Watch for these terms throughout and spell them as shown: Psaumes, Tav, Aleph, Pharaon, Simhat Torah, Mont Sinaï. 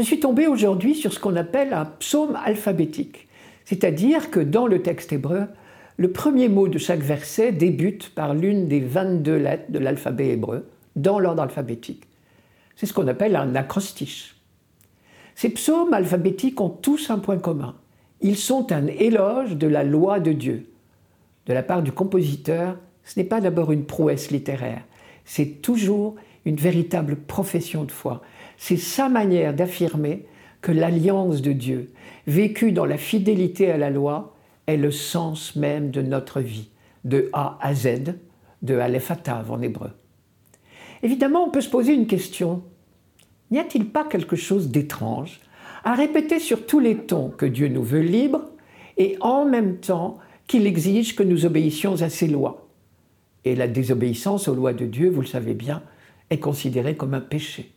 Je suis tombé aujourd'hui sur ce qu'on appelle un psaume alphabétique, c'est-à-dire que dans le texte hébreu, le premier mot de chaque verset débute par l'une des 22 lettres de l'alphabet hébreu, dans l'ordre alphabétique. C'est ce qu'on appelle un acrostiche. Ces psaumes alphabétiques ont tous un point commun. Ils sont un éloge de la loi de Dieu. De la part du compositeur, ce n'est pas d'abord une prouesse littéraire, c'est toujours une véritable profession de foi. C'est sa manière d'affirmer que l'alliance de Dieu, vécue dans la fidélité à la loi, est le sens même de notre vie, de A à Z, de Aleph à Tav en hébreu. Évidemment, on peut se poser une question. N'y a-t-il pas quelque chose d'étrange à répéter sur tous les tons que Dieu nous veut libres et en même temps qu'il exige que nous obéissions à ses lois? Et la désobéissance aux lois de Dieu, vous le savez bien, est considérée comme un péché.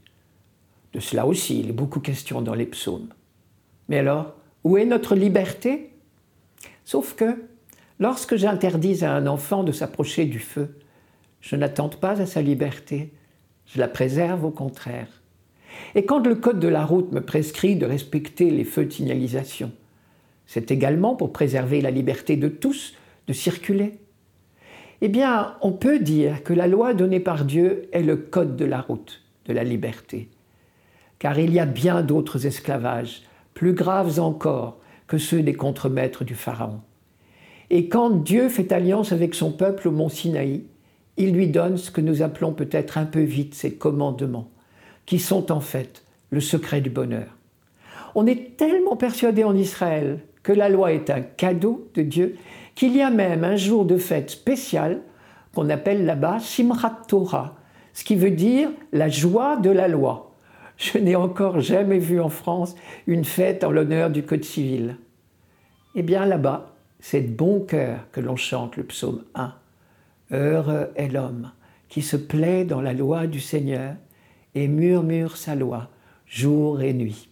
De cela aussi, il est beaucoup question dans les psaumes. Mais alors, où est notre liberté? Sauf que, lorsque j'interdis à un enfant de s'approcher du feu, je n'attente pas à sa liberté, je la préserve au contraire. Et quand le code de la route me prescrit de respecter les feux de signalisation, c'est également pour préserver la liberté de tous de circuler. Eh bien, on peut dire que la loi donnée par Dieu est le code de la route, de la liberté. Car il y a bien d'autres esclavages, plus graves encore que ceux des contremaîtres du Pharaon. Et quand Dieu fait alliance avec son peuple au Mont Sinaï, il lui donne ce que nous appelons peut-être un peu vite ses commandements, qui sont en fait le secret du bonheur. On est tellement persuadé en Israël que la loi est un cadeau de Dieu, qu'il y a même un jour de fête spécial qu'on appelle là-bas Simhat Torah, ce qui veut dire la joie de la loi. Je n'ai encore jamais vu en France une fête en l'honneur du Code civil. Eh bien là-bas, c'est de bon cœur que l'on chante le psaume 1. Heureux est l'homme qui se plaît dans la loi du Seigneur et murmure sa loi jour et nuit.